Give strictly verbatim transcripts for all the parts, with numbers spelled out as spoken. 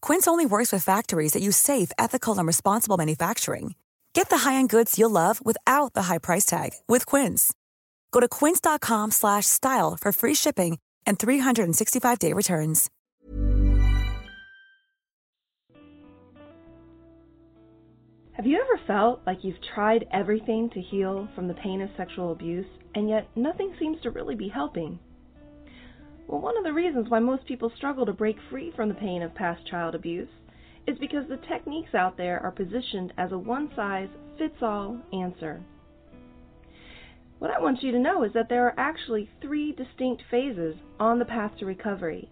Quince only works with factories that use safe, ethical, and responsible manufacturing. Get the high-end goods you'll love without the high price tag with Quince. Go to quince.com slash style for free shipping and three sixty-five day returns. Have you ever felt like you've tried everything to heal from the pain of sexual abuse, and yet nothing seems to really be helping? Well, one of the reasons why most people struggle to break free from the pain of past child abuse is because the techniques out there are positioned as a one-size-fits-all answer. What I want you to know is that there are actually three distinct phases on the path to recovery,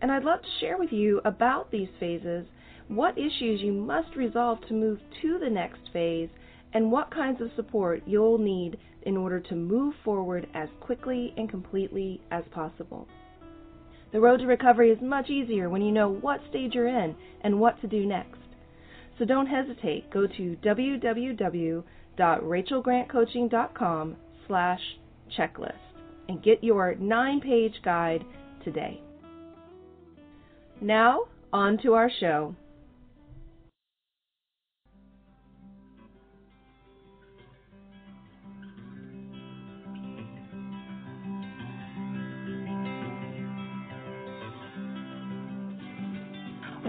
and I'd love to share with you about these phases, what issues you must resolve to move to the next phase, and what kinds of support you'll need in order to move forward as quickly and completely as possible. The road to recovery is much easier when you know what stage you're in and what to do next. So don't hesitate. Go to www.rachelgrantcoaching.com slash checklist and get your nine-page guide today. Now, on to our show.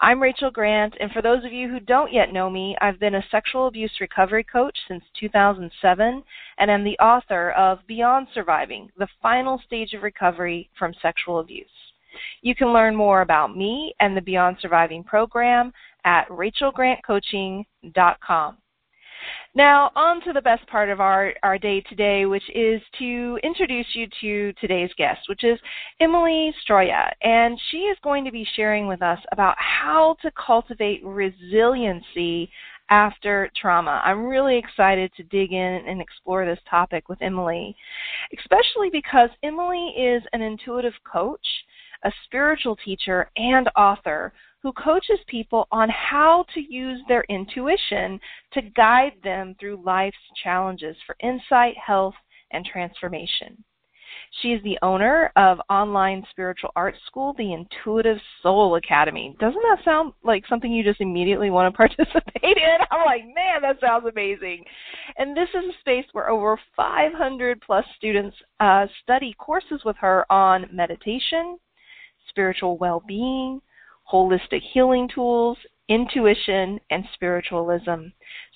I'm Rachel Grant, and for those of you who don't yet know me, I've been a sexual abuse recovery coach since two thousand seven, and I'm the author of Beyond Surviving, the Final Stage of Recovery from Sexual Abuse. You can learn more about me and the Beyond Surviving program at rachel grant coaching dot com. Now, on to the best part of our, our day today, which is to introduce you to today's guest, which is Emily Stroia. And she is going to be sharing with us about how to cultivate resiliency after trauma. I'm really excited to dig in and explore this topic with Emily, especially because Emily is an intuitive coach, a spiritual teacher, and author who coaches people on how to use their intuition to guide them through life's challenges for insight, health, and transformation. She is the owner of online spiritual arts school, the Intuitive Soul Academy. Doesn't that sound like something you just immediately want to participate in? I'm like, man, that sounds amazing. And this is a space where over five hundred plus students uh, study courses with her on meditation, spiritual well-being, holistic healing tools, intuition, and spiritualism.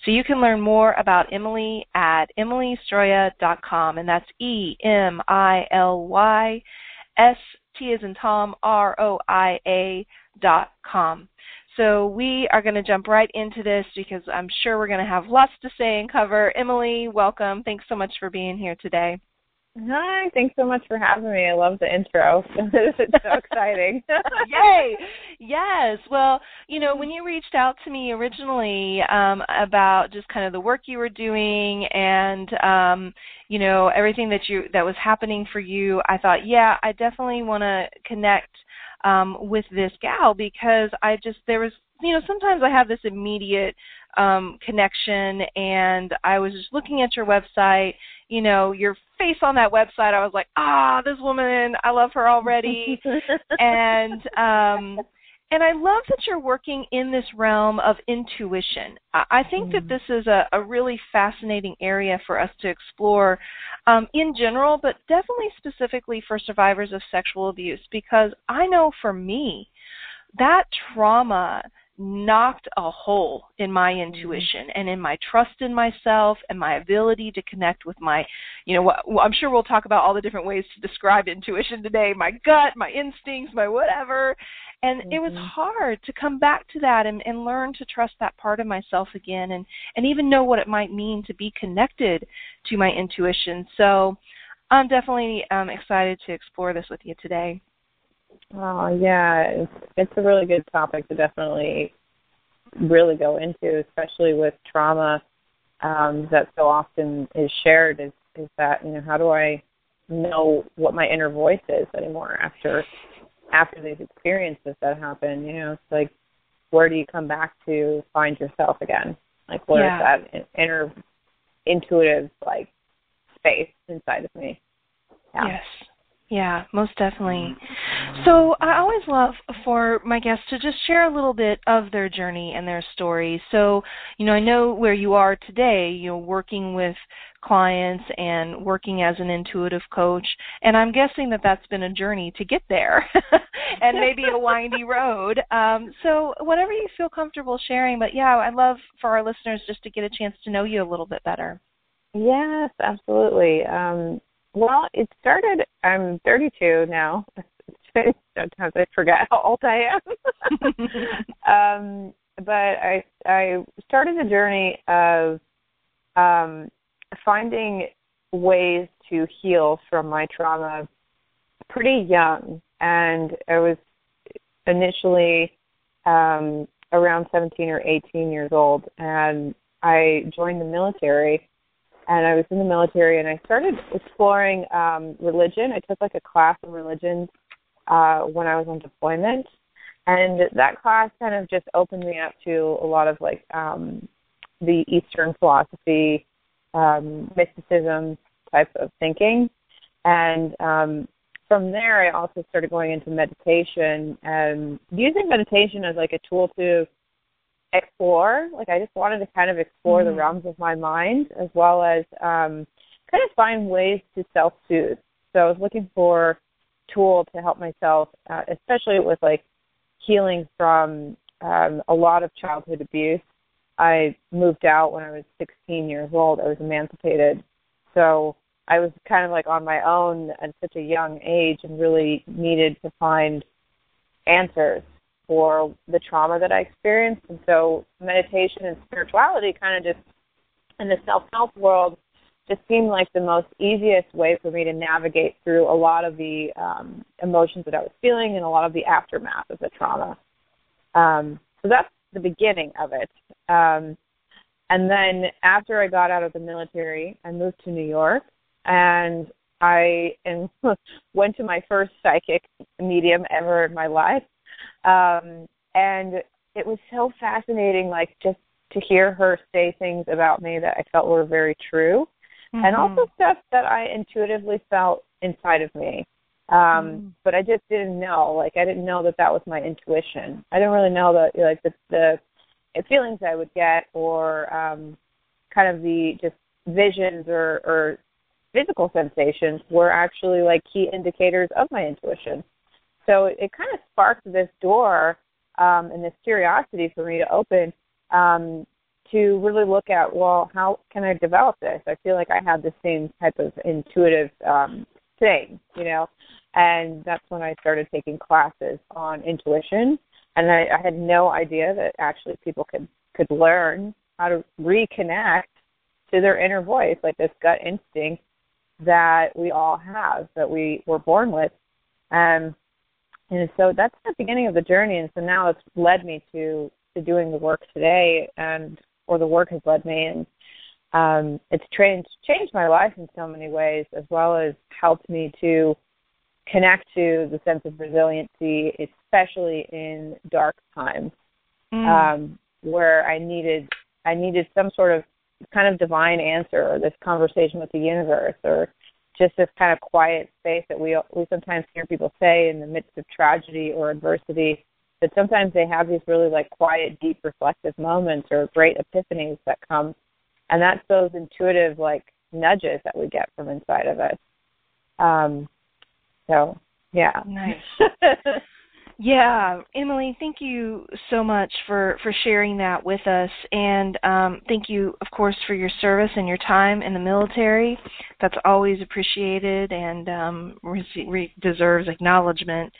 So you can learn more about Emily at emily stroia dot com, and that's E M I L Y S T as in Tom, R O I A dot com. So we are going to jump right into this because I'm sure we're going to have lots to say and cover. Emily, welcome. Thanks so much for being here today. Hi, thanks so much for having me. I love the intro. It's so exciting. Yay! Yes. Well, you know, when you reached out to me originally um, about just kind of the work you were doing and, um, you know, everything that you that was happening for you, I thought, yeah, I definitely want to connect um, with this gal because I just, there was, you know, sometimes I have this immediate um, connection, and I was just looking at your website. You know, your face on that website, I was like, ah, this woman, I love her already. and um, and I love that you're working in this realm of intuition. I think mm-hmm. that this is a, a really fascinating area for us to explore um, in general, but definitely specifically for survivors of sexual abuse, because I know for me, that trauma knocked a hole in my intuition and in my trust in myself and my ability to connect with my, you know, what, I'm sure we'll talk about all the different ways to describe intuition today, my gut, my instincts, my whatever. And mm-hmm. it was hard to come back to that and, and learn to trust that part of myself again and, and even know what it might mean to be connected to my intuition. So I'm definitely um, excited to explore this with you today. Oh, yeah, it's, it's a really good topic to definitely really go into, especially with trauma um, that so often is shared is, is that, you know, how do I know what my inner voice is anymore after after these experiences that happen? You know, it's like, where do you come back to find yourself again? Like, where yeah. is that inner intuitive, like, space inside of me? Yeah. Yes. Yeah, most definitely. So I always love for my guests to just share a little bit of their journey and their story. So, you know, I know where you are today, you know, working with clients and working as an intuitive coach, and I'm guessing that that's been a journey to get there and maybe a windy road. Um, so whatever you feel comfortable sharing, but yeah, I love for our listeners just to get a chance to know you a little bit better. Yes, absolutely. Um Well, it started, I'm thirty-two now. Sometimes I forget how old I am. um, but I I started the journey of um, finding ways to heal from my trauma pretty young. And I was initially um, around seventeen or eighteen years old, and I joined the military. And I was in the military, and I started exploring um, religion. I took, like, a class in religion uh, when I was on deployment. And that class kind of just opened me up to a lot of, like, um, the Eastern philosophy, um, mysticism type of thinking. And um, from there, I also started going into meditation and using meditation as, like, a tool to explore. Like, I just wanted to kind of explore mm-hmm. the realms of my mind, as well as um, kind of find ways to self-soothe. So I was looking for a tool to help myself, uh, especially with, like, healing from um, a lot of childhood abuse. I moved out when I was sixteen years old. I was emancipated. So I was kind of, like, on my own at such a young age and really needed to find answers for the trauma that I experienced. And so meditation and spirituality kind of just, in the self-help world, just seemed like the most easiest way for me to navigate through a lot of the um, emotions that I was feeling and a lot of the aftermath of the trauma. Um, so that's the beginning of it. Um, and then after I got out of the military, I moved to New York, and I and went to my first psychic medium ever in my life. Um, and it was so fascinating, like, just to hear her say things about me that I felt were very true, mm-hmm. and also stuff that I intuitively felt inside of me. Um, mm-hmm. But I just didn't know, like, I didn't know that that was my intuition. I didn't really know that, like, the, the feelings I would get, or um, kind of the just visions or, or physical sensations were actually, like, key indicators of my intuition. So it kind of sparked this door um, and this curiosity for me to open um, to really look at, well, how can I develop this? I feel like I had the same type of intuitive um, thing, you know. And that's when I started taking classes on intuition. And I, I had no idea that actually people could, could learn how to reconnect to their inner voice, like this gut instinct that we all have, that we were born with. Um, and so that's the beginning of the journey. And so now it's led me to, to doing the work today, and or the work has led me. And um, it's changed, changed my life in so many ways, as well as helped me to connect to the sense of resiliency, especially in dark times, mm. um, where I needed I needed some sort of kind of divine answer, or this conversation with the universe, or just this kind of quiet space that we we sometimes hear people say in the midst of tragedy or adversity, that sometimes they have these really like quiet, deep, reflective moments or great epiphanies that come. And that's those intuitive like nudges that we get from inside of us. Um, so, yeah. Nice. Yeah, Emily, thank you so much for, for sharing that with us. And um, thank you, of course, for your service and your time in the military. That's always appreciated and um, re- deserves acknowledgement.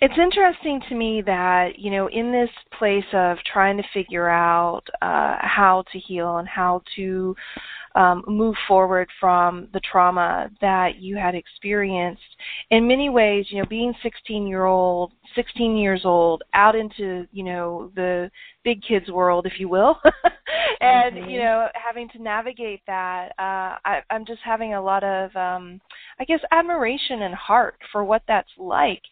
It's interesting to me that, you know, in this place of trying to figure out uh, how to heal and how to um, move forward from the trauma that you had experienced, in many ways, you know, being sixteen year old, sixteen years old, out into, you know, the big kids world, if you will, and, mm-hmm. you know, having to navigate that, uh, I, I'm just having a lot of, um, I guess, admiration and heart for what that's like,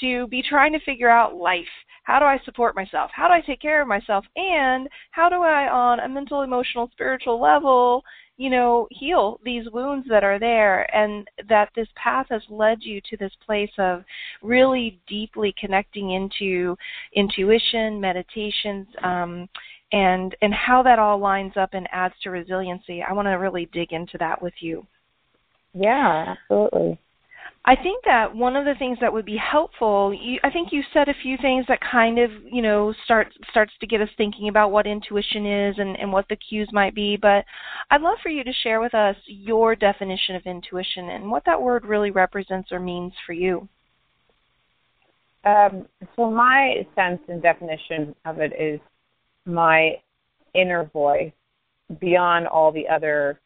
to be trying to figure out life. How do I support myself? How do I take care of myself? And how do I, on a mental, emotional, spiritual level, you know, heal these wounds that are there? And that this path has led you to this place of really deeply connecting into intuition, meditations, um, and and how that all lines up and adds to resiliency. I want to really dig into that with you. Yeah, absolutely. I think that one of the things that would be helpful, you, I think you said a few things that kind of, you know, start, starts to get us thinking about what intuition is and, and what the cues might be, but I'd love for you to share with us your definition of intuition and what that word really represents or means for you. Um, so my sense and definition of it is my inner voice beyond all the other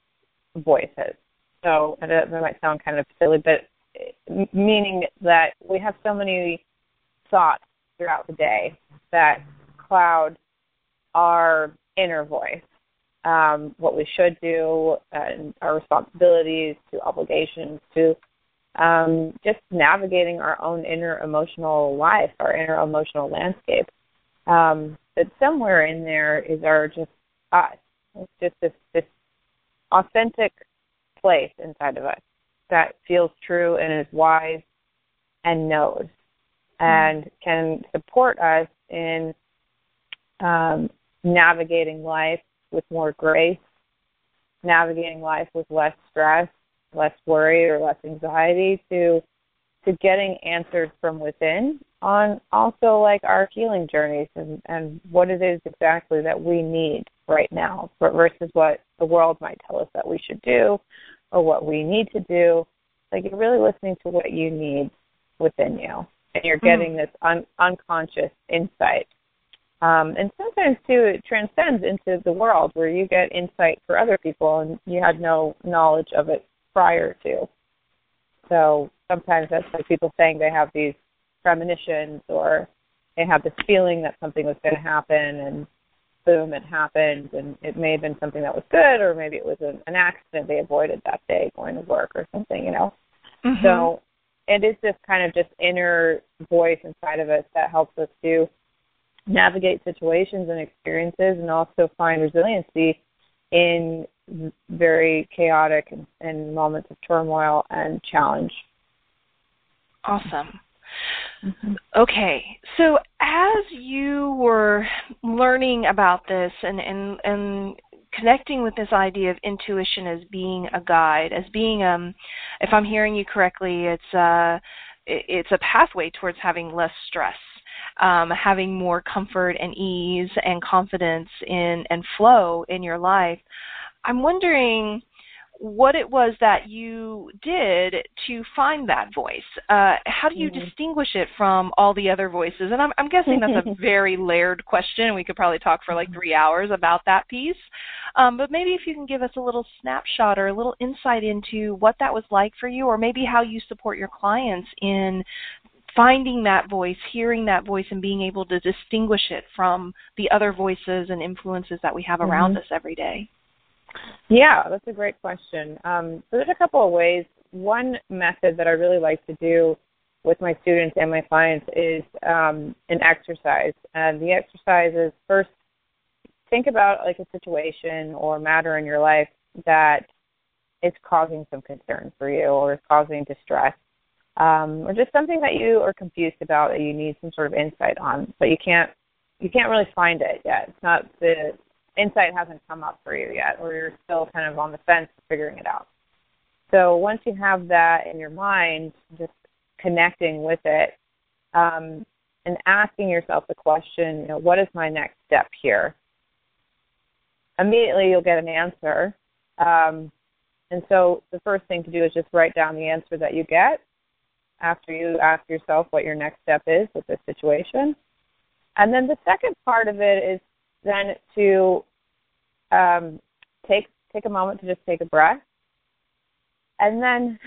voices. So that might sound kind of silly, but meaning that we have so many thoughts throughout the day that cloud our inner voice, um, what we should do, and our responsibilities, to obligations, to um, just navigating our own inner emotional life, our inner emotional landscape. Um, but somewhere in there is our just us. It's just this, this authentic place inside of us that feels true and is wise and knows and mm. can support us in um, navigating life with more grace, navigating life with less stress, less worry or less anxiety, to to getting answers from within on also like our healing journeys and, and what it is exactly that we need right now versus what the world might tell us that we should do or what we need to do. Like, you're really listening to what you need within you, and you're getting mm. this un- unconscious insight. Um, and sometimes, too, it transcends into the world where you get insight for other people and you had no knowledge of it prior to. So sometimes that's like people saying they have these premonitions or they have this feeling that something was going to happen, and boom, it happened, and it may have been something that was good, or maybe it was an, an accident they avoided that day going to work or something, you know. Mm-hmm. So it is this kind of just inner voice inside of us that helps us to navigate situations and experiences, and also find resiliency in very chaotic and, and moments of turmoil and challenge. Awesome. Mm-hmm. Okay, so as you were learning about this and, and, and connecting with this idea of intuition as being a guide, as being, um, if I'm hearing you correctly, it's a, it's a pathway towards having less stress, um, having more comfort and ease and confidence in and flow in your life. I'm wondering, what it was that you did to find that voice. Uh, how do you mm-hmm. distinguish it from all the other voices? And I'm, I'm guessing that's a very layered question. We could probably talk for like three hours about that piece. Um, but maybe if you can give us a little snapshot or a little insight into what that was like for you, or maybe how you support your clients in finding that voice, hearing that voice, and being able to distinguish it from the other voices and influences that we have mm-hmm. around us every day. Yeah, that's a great question. Um, so there's a couple of ways. One method that I really like to do with my students and my clients is um, an exercise. And the exercise is, first, think about like a situation or matter in your life that is causing some concern for you or is causing distress, um, or just something that you are confused about that you need some sort of insight on, but you can't you can't really find it yet. It's not the insight hasn't come up for you yet, or you're still kind of on the fence figuring it out. So once you have that in your mind, just connecting with it um, and asking yourself the question, you know, what is my next step here? Immediately you'll get an answer. Um, and so the first thing to do is just write down the answer that you get after you ask yourself what your next step is with this situation. And then the second part of it is then to um, take take a moment to just take a breath and then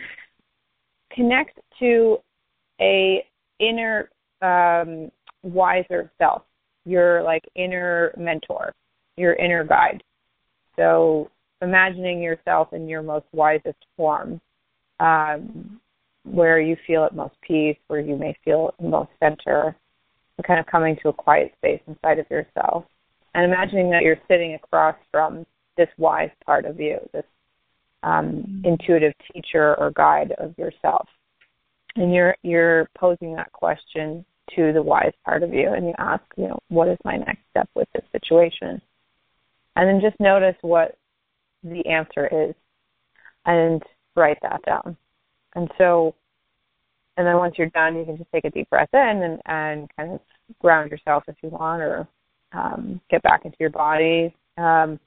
connect to a inner um, wiser self, your like inner mentor, your inner guide. So imagining yourself in your most wisest form, um, where you feel at most peace, where you may feel at most center, and kind of coming to a quiet space inside of yourself. And imagining that you're sitting across from this wise part of you, this um, intuitive teacher or guide of yourself. And you're you're posing that question to the wise part of you, and you ask, you know, what is my next step with this situation? And then just notice what the answer is and write that down. And so, and then once you're done, you can just take a deep breath in and, and kind of ground yourself if you want, or Um, get back into your body. Um,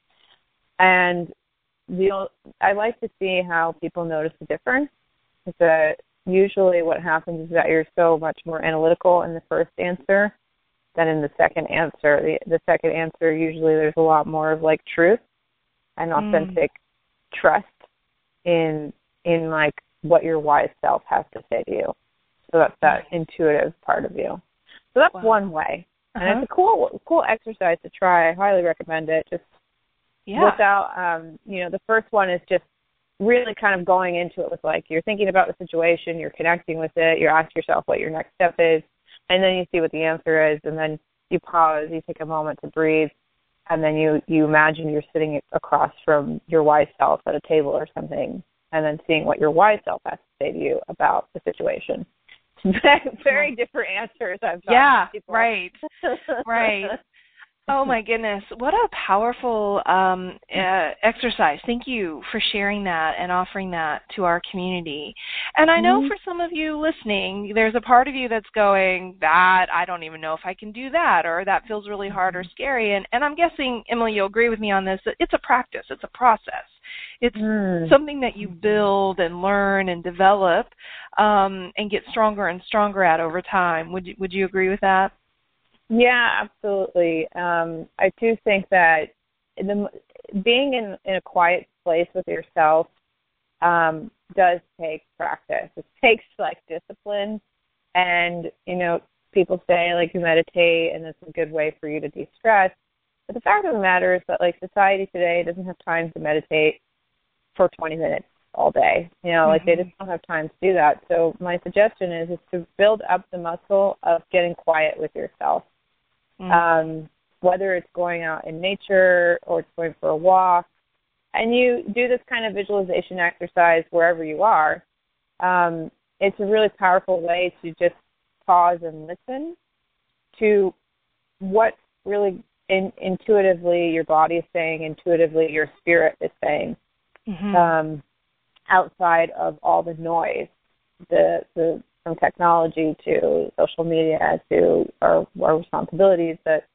and the, I like to see how people notice the difference. It's a, usually what happens is that you're so much more analytical in the first answer than in the second answer. The, the second answer, usually there's a lot more of like truth and authentic mm. trust in in like what your wise self has to say to you. So that's that intuitive part of you. So that's wow. one way. Uh-huh. And it's a cool, cool exercise to try. I highly recommend it. Just yeah. without, um, you know, the first one is just really kind of going into it with like you're thinking about the situation, you're connecting with it, you ask yourself what your next step is, and then you see what the answer is, and then you pause, you take a moment to breathe, and then you, you imagine you're sitting across from your wise self at a table or something, and then seeing what your wise self has to say to you about the situation. Very different answers I've gotten. Yeah, right, right. Oh, my goodness. What a powerful um, uh, exercise. Thank you for sharing that and offering that to our community. And I know mm-hmm. for some of you listening, there's a part of you that's going, that, I don't even know if I can do that, or that feels really hard or scary. And, and I'm guessing, Emily, you'll agree with me on this, that it's a practice. It's a process. It's mm. something that you build and learn and develop um, and get stronger and stronger at over time. Would you, would you agree with that? Yeah, absolutely. Um, I do think that the, being in, in a quiet place with yourself um, does take practice. It takes, like, discipline. And, you know, people say, like, you meditate and it's a good way for you to de-stress. But the fact of the matter is that, like, society today doesn't have time to meditate for twenty minutes all day. You know, like, mm-hmm. they just don't have time to do that. So my suggestion is, is to build up the muscle of getting quiet with yourself. Mm-hmm. Um, whether it's going out in nature or it's going for a walk, and you do this kind of visualization exercise wherever you are, um, it's a really powerful way to just pause and listen to what really in, intuitively your body is saying, intuitively your spirit is saying, mm-hmm. um, outside of all the noise, the the from technology to social media to our, our responsibilities, that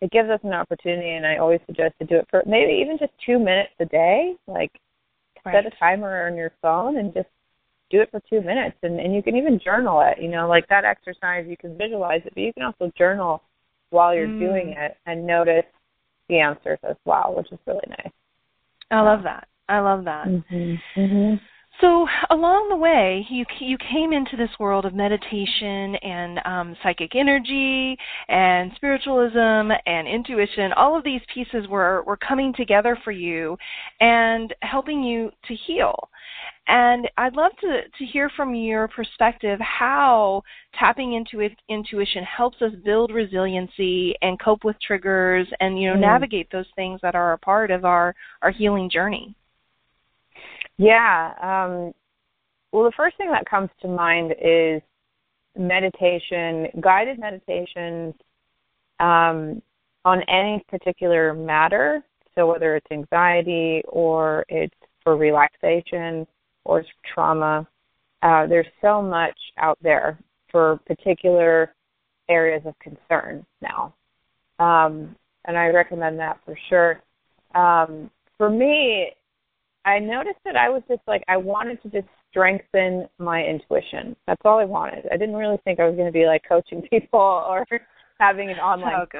it gives us an opportunity. And I always suggest to do it for maybe even just two minutes a day, like right. set a timer on your phone and just do it for two minutes. And, and you can even journal it, you know, like that exercise, you can visualize it, but you can also journal while you're mm. doing it and notice the answers as well, which is really nice. I love that. I love that. Mm-hmm. Mm-hmm. So along the way, you you came into this world of meditation and um, psychic energy and spiritualism and intuition. All of these pieces were, were coming together for you and helping you to heal. And I'd love to, to hear from your perspective how tapping into it, intuition helps us build resiliency and cope with triggers and, you know, mm. navigate those things that are a part of our, our healing journey. Yeah. Um, well, the first thing that comes to mind is meditation, guided meditations um, on any particular matter. So whether it's anxiety or it's for relaxation or it's trauma, uh, there's so much out there for particular areas of concern now. Um, and I recommend that for sure. Um, for me, I noticed that I was just like, I wanted to just strengthen my intuition. That's all I wanted. I didn't really think I was going to be like coaching people or having an online oh,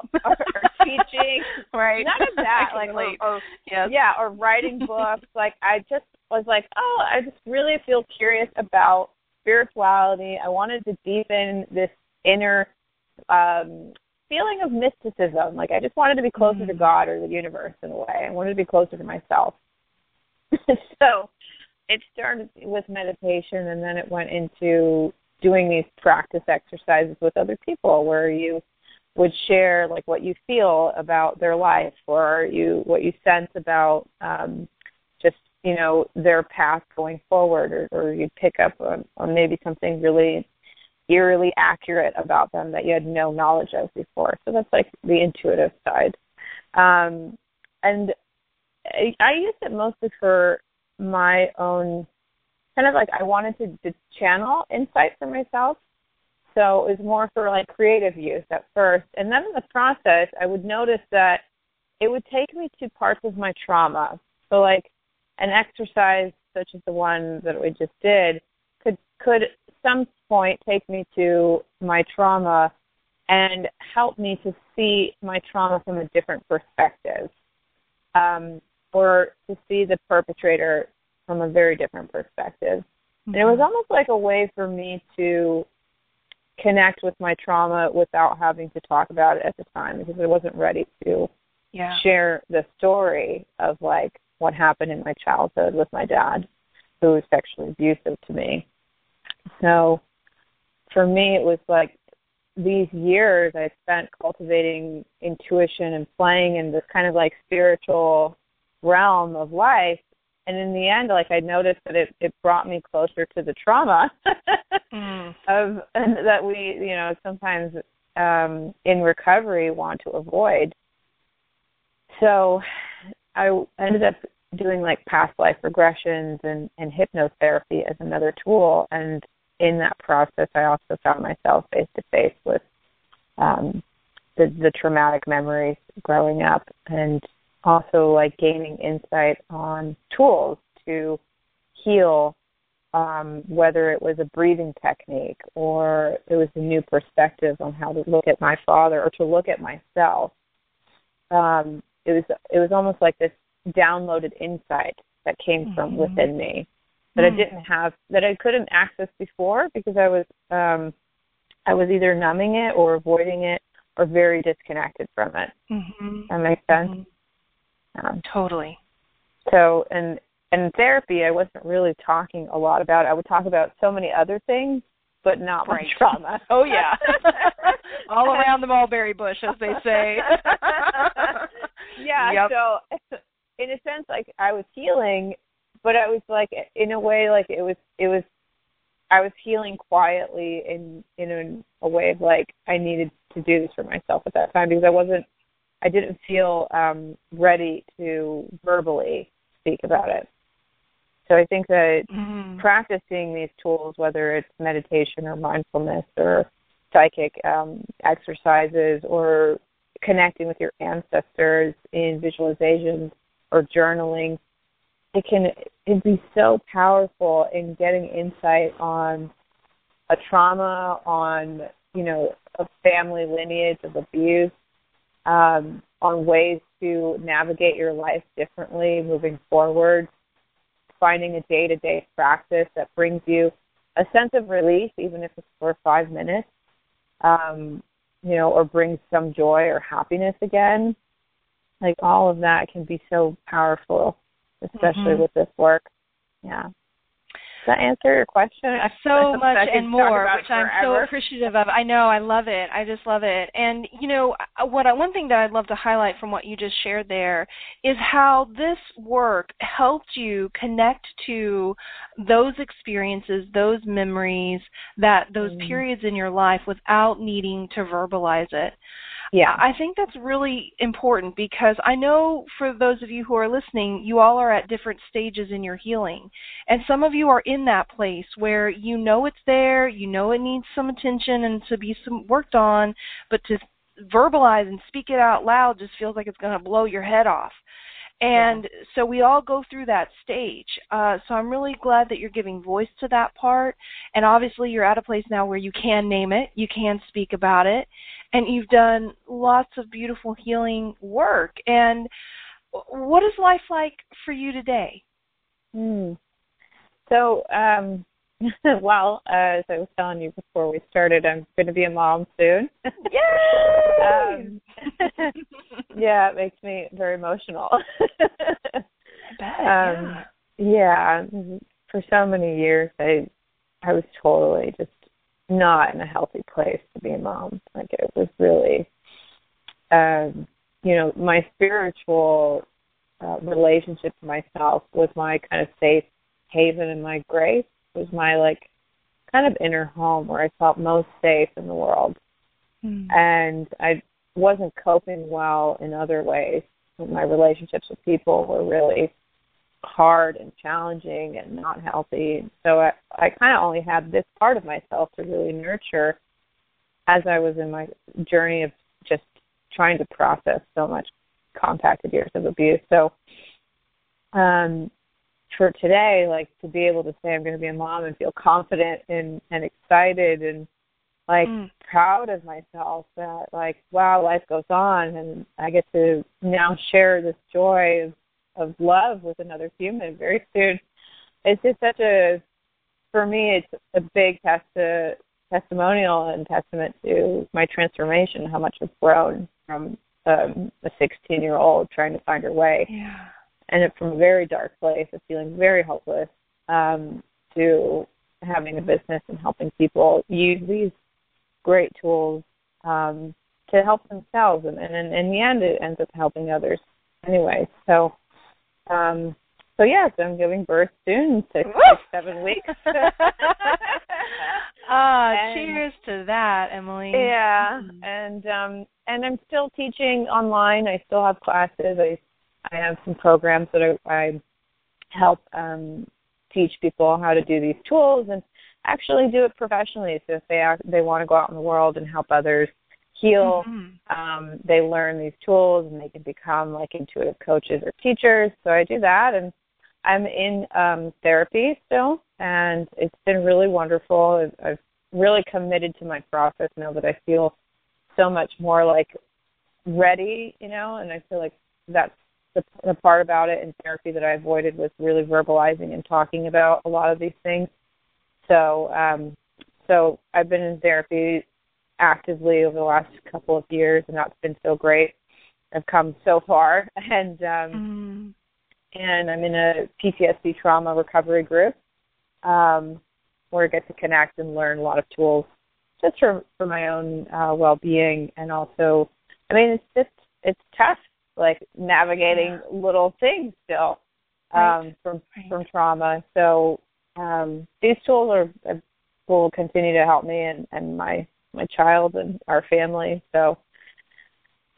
school or, or teaching. Right. None of that. Like, or, or, yes. Yeah, or writing books. Like, I just was like, oh, I just really feel curious about spirituality. I wanted to deepen this inner um, feeling of mysticism. Like, I just wanted to be closer mm. to God or the universe in a way. I wanted to be closer to myself. So it started with meditation, and then it went into doing these practice exercises with other people where you would share, like, what you feel about their life or you what you sense about um, just, you know, their path going forward, or, or you'd pick up on, on maybe something really eerily accurate about them that you had no knowledge of before. So that's, like, the intuitive side. Um, and I used it mostly for my own, kind of like I wanted to, to channel insight for myself. So it was more for like creative use at first. And then in the process, I would notice that it would take me to parts of my trauma. So like an exercise such as the one that we just did could, could at some point take me to my trauma and help me to see my trauma from a different perspective. Um, or to see the perpetrator from a very different perspective. Mm-hmm. And it was almost like a way for me to connect with my trauma without having to talk about it at the time, because I wasn't ready to yeah. share the story of, like, what happened in my childhood with my dad, who was sexually abusive to me. So for me, it was like these years I spent cultivating intuition and playing in this kind of like spiritual realm of life. And in the end, like I noticed that it, it brought me closer to the trauma mm. of and that we, you know, sometimes um, in recovery want to avoid. So I ended up doing like past life regressions and, and hypnotherapy as another tool. And in that process, I also found myself face-to-face with um, the, the traumatic memories growing up, and also, like, gaining insight on tools to heal, um, whether it was a breathing technique or it was a new perspective on how to look at my father or to look at myself. Um, it was it was almost like this downloaded insight that came mm-hmm. from within me. That I didn't have, that I couldn't access before, because I was um, I was either numbing it or avoiding it or very disconnected from it. Mm-hmm. That makes sense? Mm-hmm. Um, totally. So, and in therapy, I wasn't really talking a lot about it. I would talk about so many other things, but not right. my trauma. Oh, yeah. All around the mulberry bush, as they say. yeah, yep. So in a sense, like, I was healing, but I was like, in a way, like it was, it was, I was healing quietly in, in a way of like, I needed to do this for myself at that time, because I wasn't, I didn't feel um, ready to verbally speak about it. So I think that mm-hmm. practicing these tools, whether it's meditation or mindfulness or psychic um, exercises or connecting with your ancestors in visualizations or journaling, it can it'd be so powerful in getting insight on a trauma, on, you know, a family lineage of abuse, um, on ways to navigate your life differently moving forward, finding a day-to-day practice that brings you a sense of relief, even if it's for five minutes, um, you know, or brings some joy or happiness again. Like, all of that can be so powerful, especially mm-hmm. with this work. Yeah. Does that answer your question? I, so much and more, which I'm so appreciative of. I know. I love it. I just love it. And, you know, what I, one thing that I'd love to highlight from what you just shared there is how this work helped you connect to those experiences, those memories, that those mm. periods in your life without needing to verbalize it. Yeah, I think that's really important, because I know for those of you who are listening, you all are at different stages in your healing. And some of you are in that place where you know it's there, you know it needs some attention and to be some worked on, but to verbalize and speak it out loud just feels like it's going to blow your head off. And yeah. so we all go through that stage. Uh, so I'm really glad that you're giving voice to that part. And obviously you're at a place now where you can name it, you can speak about it, and you've done lots of beautiful healing work. And what is life like for you today? Mm. So, um, well, uh, as I was telling you before we started, I'm going to be a mom soon. Yay! um, yeah, it makes me very emotional. I bet, um, yeah. yeah, for so many years, I I was totally just not in a healthy place to be a mom. Like, it was really, um, you know, my spiritual uh, relationship to myself was my kind of safe haven and my grace. Was my, like, kind of inner home where I felt most safe in the world. Mm. And I wasn't coping well in other ways. My relationships with people were really hard and challenging and not healthy. So I, I kind of only had this part of myself to really nurture as I was in my journey of just trying to process so much compacted years of abuse. So, um, for today, like, to be able to say I'm going to be a mom and feel confident and, and excited and, like, mm. proud of myself that, like, wow, life goes on, and I get to now share this joy of, of love with another human very soon. It's just such a, for me, it's a big testi- testimonial and testament to my transformation, how much I've grown from um, a sixteen-year-old trying to find her way. Yeah. And from a very dark place of feeling very hopeless um, to having a business and helping people use these great tools um, to help themselves. And, and, and in the end, it ends up helping others anyway. So, um, so yes, I'm giving birth soon, six, six seven weeks. Ah, uh, cheers to that, Emily. Yeah, mm-hmm. and um, and I'm still teaching online. I still have classes. I I have some programs that I, I help um, teach people how to do these tools and actually do it professionally. So if they are, they want to go out in the world and help others heal, mm-hmm. um, they learn these tools and they can become, like, intuitive coaches or teachers. So I do that, and I'm in um, therapy still, and it's been really wonderful. I've, I've really committed to my process now that I feel so much more, like, ready, you know, and I feel like that's The, the part about it in therapy that I avoided was really verbalizing and talking about a lot of these things. So um, so I've been in therapy actively over the last couple of years, and that's been so great. I've come so far. And um, mm. and I'm in a P T S D trauma recovery group um, where I get to connect and learn a lot of tools just for, for my own uh, well-being. And also, I mean, it's just, it's tough. Like, navigating yeah. little things still um, right. from right. from trauma. So um, these tools are will continue to help me and, and my, my child and our family. So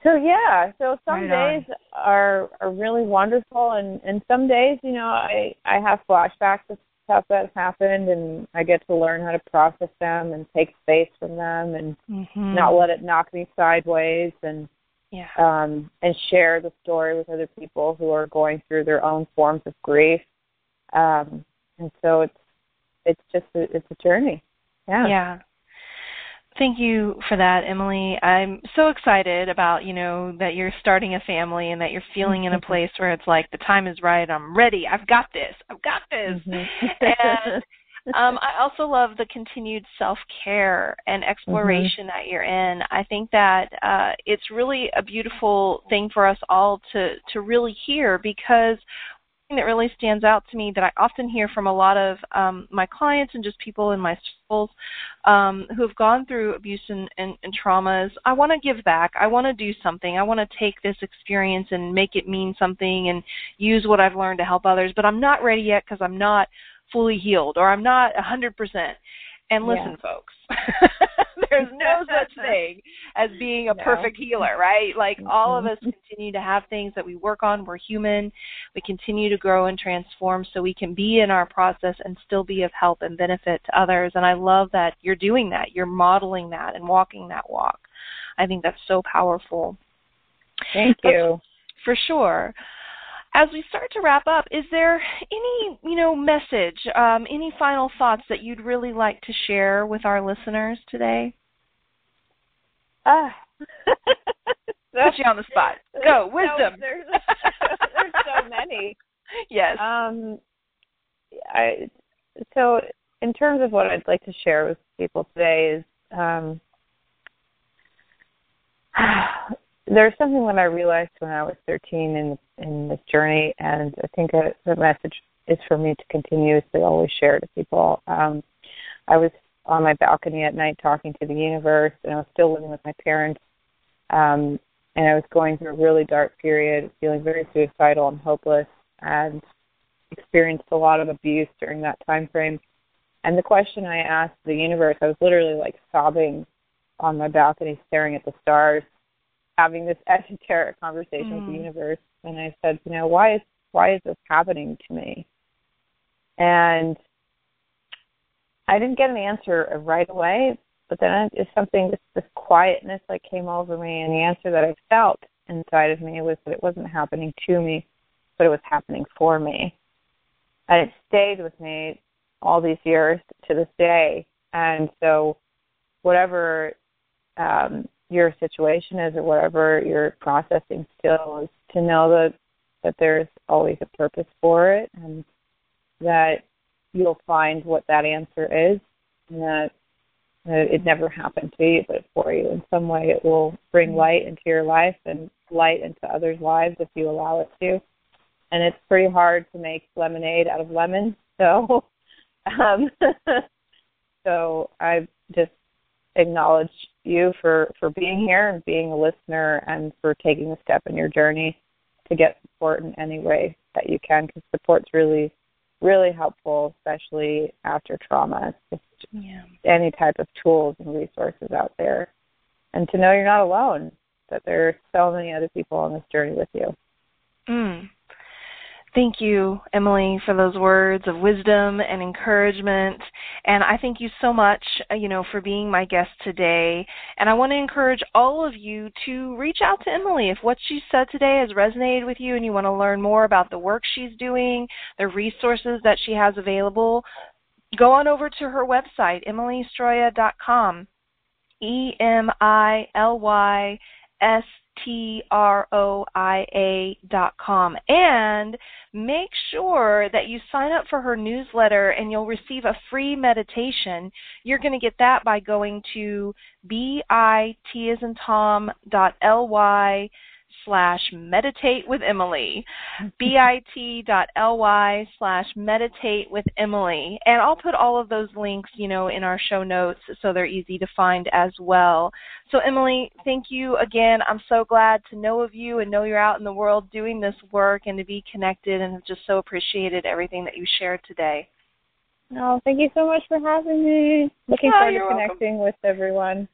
so yeah. So some right days are are really wonderful, and, and some days, you know, I, I have flashbacks of stuff that's happened, and I get to learn how to process them and take space from them and mm-hmm. not let it knock me sideways and yeah. um, and share the story with other people who are going through their own forms of grief. Um, and so it's it's just a, it's a journey. Yeah. Yeah. Thank you for that, Emily. I'm so excited about, you know, that you're starting a family and that you're feeling in a place where it's like the time is right. I'm ready. I've got this. I've got this. Mm-hmm. And um, I also love the continued self-care and exploration mm-hmm. that you're in. I think that uh, it's really a beautiful thing for us all to, to really hear, because that really stands out to me that I often hear from a lot of um, my clients and just people in my circles um, who have gone through abuse and, and, and traumas. I want to give back. I want to do something. I want to take this experience and make it mean something and use what I've learned to help others, but I'm not ready yet because I'm not fully healed or I'm not one hundred percent. And listen, yeah. folks, there's no such thing as being a no. perfect healer, right? Like mm-hmm. all of us continue to have things that we work on. We're human. We continue to grow and transform so we can be in our process and still be of help and benefit to others. And I love that you're doing that. You're modeling that and walking that walk. I think that's so powerful. Thank you. But for sure. As we start to wrap up, is there any, you know, message, um, any final thoughts that you'd really like to share with our listeners today? Ah, put you on the spot. Go, wisdom. So, there's, there's so many. Yes. Um, I, so in terms of what I'd like to share with people today is um, there's something that I realized when I was thirteen in, in this journey, and I think the message is for me to continuously always share to people. Um, I was on my balcony at night talking to the universe, and I was still living with my parents, um, and I was going through a really dark period, feeling very suicidal and hopeless, and experienced a lot of abuse during that time frame. And the question I asked the universe, I was literally like sobbing on my balcony, staring at the stars, having this esoteric conversation mm. with the universe, and I said, you know, why is why is this happening to me? And I didn't get an answer right away, but then it's something, this, this quietness that came over me, and the answer that I felt inside of me was that it wasn't happening to me, but it was happening for me. And it stayed with me all these years to this day. And so whatever um your situation is, or whatever you're processing still, is to know that, that there's always a purpose for it, and that you'll find what that answer is, and that, that it never happened to you, but for you. In some way, it will bring light into your life and light into others' lives if you allow it to. And it's pretty hard to make lemonade out of lemons, so um, so I just acknowledge you for, for being here and being a listener, and for taking a step in your journey to get support in any way that you can, because support's really, really helpful, especially after trauma. It's just yeah. any type of tools and resources out there. And to know you're not alone, that there are so many other people on this journey with you. Mm. Thank you, Emily, for those words of wisdom and encouragement. And I thank you so much, you know, for being my guest today. And I want to encourage all of you to reach out to Emily. If what she said today has resonated with you and you want to learn more about the work she's doing, the resources that she has available, go on over to her website, emily stroia dot com, E M I L Y S T R O I A dot com, and make sure that you sign up for her newsletter, and you'll receive a free meditation. You're going to get that by going to bit.ly slash meditate with Emily, bit.ly slash meditate with Emily. And I'll put all of those links, you know, in our show notes so they're easy to find as well. So Emily, thank you again. I'm so glad to know of you and know you're out in the world doing this work, and to be connected, and have just so appreciated everything that you shared today. Oh, thank you so much for having me. Looking oh, forward to connecting welcome. with everyone.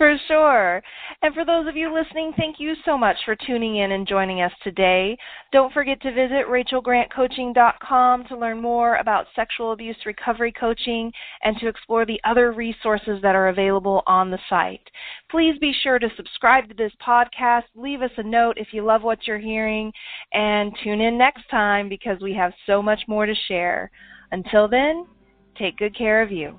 For sure. And for those of you listening, thank you so much for tuning in and joining us today. Don't forget to visit rachel grant coaching dot com to learn more about sexual abuse recovery coaching and to explore the other resources that are available on the site. Please be sure to subscribe to this podcast. Leave us a note if you love what you're hearing, and tune in next time because we have so much more to share. Until then, take good care of you.